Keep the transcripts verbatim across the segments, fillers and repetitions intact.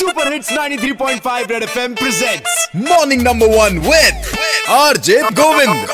Super hits ninety three point five red FM presents morning number one with RJ Govind.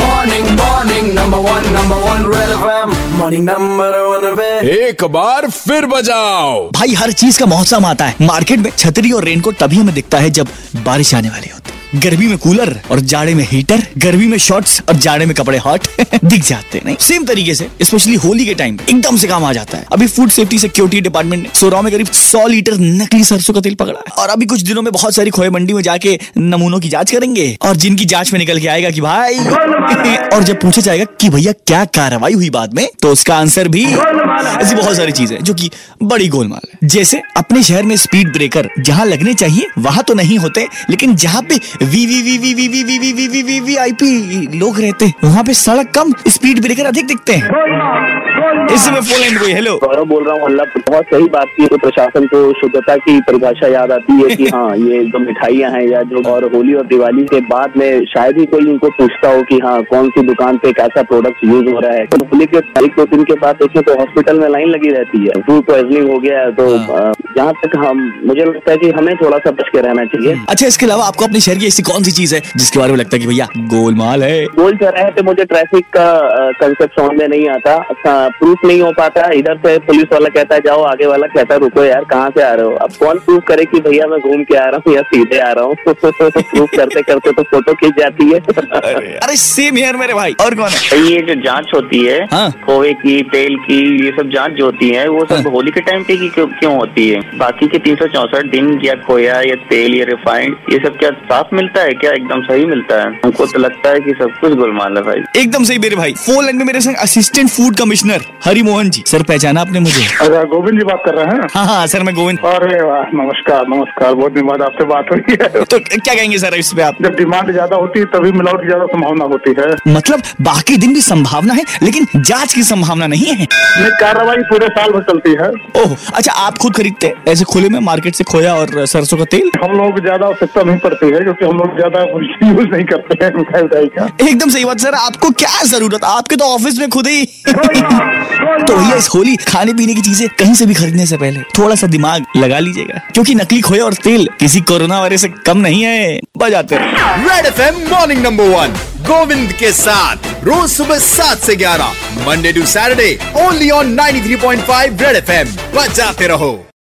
Morning morning number one number one red FM morning number one पे एक बार फिर बजाओ। भाई हर चीज का मौसम आता है। मार्केट में छतरी और रेनकोट तभी हमें दिखता है जब बारिश आने वाली होती है। गर्मी में कूलर और जाड़े में हीटर, गर्मी में शॉर्ट्स और जाड़े में कपड़े हॉट दिख जाते हैं। सेम तरीके से स्पेशली होली के टाइम एकदम से काम आ जाता है। अभी फूड सेफ्टी सिक्योरिटी डिपार्टमेंट ने सोराव में करीब सौ लीटर नकली सरसों का तेल पकड़ा है और अभी कुछ दिनों में बहुत सारी खोए मंडी में जाके नमूनों की जाँच करेंगे और जिनकी जाँच में निकल के आएगा कि भाई और जब पूछा जाएगा कि भैया क्या कार्रवाई हुई बाद में, तो उसका आंसर भी ऐसी बहुत सारी चीजें जो कि बड़ी गोलमाल है। जैसे अपने शहर में स्पीड ब्रेकर जहाँ लगने चाहिए वहाँ तो नहीं होते, लेकिन जहाँ पे V V V V V V V V V V V I P लोग रहते हैं वहाँ पे सड़क कम, स्पीड ब्रेकर अधिक दिखते हैं। इसमें फोन लाइन कोई हेलो गौरव बोल रहा हूँ। अल्लाह बहुत सही बात की। तो प्रशासन को शुद्धता की परिभाषा याद आती है कि हाँ ये जो मिठाइयाँ हैं या जो, और होली और दिवाली के बाद में शायद ही कोई इनको पूछता हो कि हाँ कौन सी दुकान पे कैसा प्रोडक्ट यूज हो रहा है। तो होली के एक दो दिन के बाद देखें तो हॉस्पिटल में लाइन लगी रहती है, फूड पॉइजनिंग हो गया है। तो जहाँ तक हम मुझे लगता है कि हमें थोड़ा सा बच के रहना चाहिए। अच्छा, इसके अलावा आपको अपने शहर की ऐसी कौन सी चीज है जिसके बारे में लगता है कि भैया गोलमाल है? गोल चौराहे है तो मुझे ट्रैफिक का कंसेप्ट समझ में नहीं आता, प्रूफ नहीं हो पाता। इधर से पुलिस वाला कहता है जाओ, आगे वाला कहता है रुको यार कहाँ से आ रहे हो। अब कौन प्रूफ करे कि भैया मैं घूम के आ रहा हूँ या सीधे आ रहा हूँ। तो, तो, तो, तो प्रूफ करते करते तो फोटो खींच जाती है। अरे सेम यार मेरे भाई। और कौन है? ये जो जांच होती है खोए की, तेल की, ये सब जांच जो होती है वो सब होली के टाइम पे क्यों होती है? बाकी के तीन सौ चौसठ दिन या खोया या तेल या रिफाइंड ये सब क्या साफ मिलता है? क्या एकदम सही मिलता है? हमको तो लगता है कि सब कुछ गोलमाल है भाई। एकदम सही मेरे भाई। फोन लाइन में मेरे संग assistant food commissioner Harimohan ji. Sir पहचाना आपने मुझे? अच्छा गोविंद जी बात कर रहे हैं? हाँ हाँ सर मैं गोविंद। अरे वाह नमस्कार नमस्कार, बहुत दिन बाद आपसे बात हुई है। तो क्या कहेंगे सर इस पे आप? जब डिमांड ज्यादा होती है तभी मिलावट की ज्यादा संभावना होती है। मतलब बाकी दिन भी संभावना है लेकिन जांच की संभावना नहीं है। कार्रवाई पूरे साल भर चलती है। ओह अच्छा, आप खुद खरीदते ऐसे खुले में मार्केट से खोया और सरसों का तेल? हम लोग ज्यादा आवश्यकता नहीं पड़ती है क्योंकि हम लोग ज्यादा यूज नहीं करते हैं। एकदम सही बात सर, आपको क्या जरूरत, आपके तो ऑफिस में खुद ही। तो भैया इस होली खाने पीने की चीजें कहीं से भी खरीदने से पहले थोड़ा सा दिमाग लगा लीजिएगा क्योंकि नकली खोया और तेल किसी कोरोना वायरस से कम नहीं है। बजाते रहो red FM morning number one Govind के साथ रोज सुबह सात से ग्यारह Monday to Saturday only on ninety three point five red FM. बजाते रहो।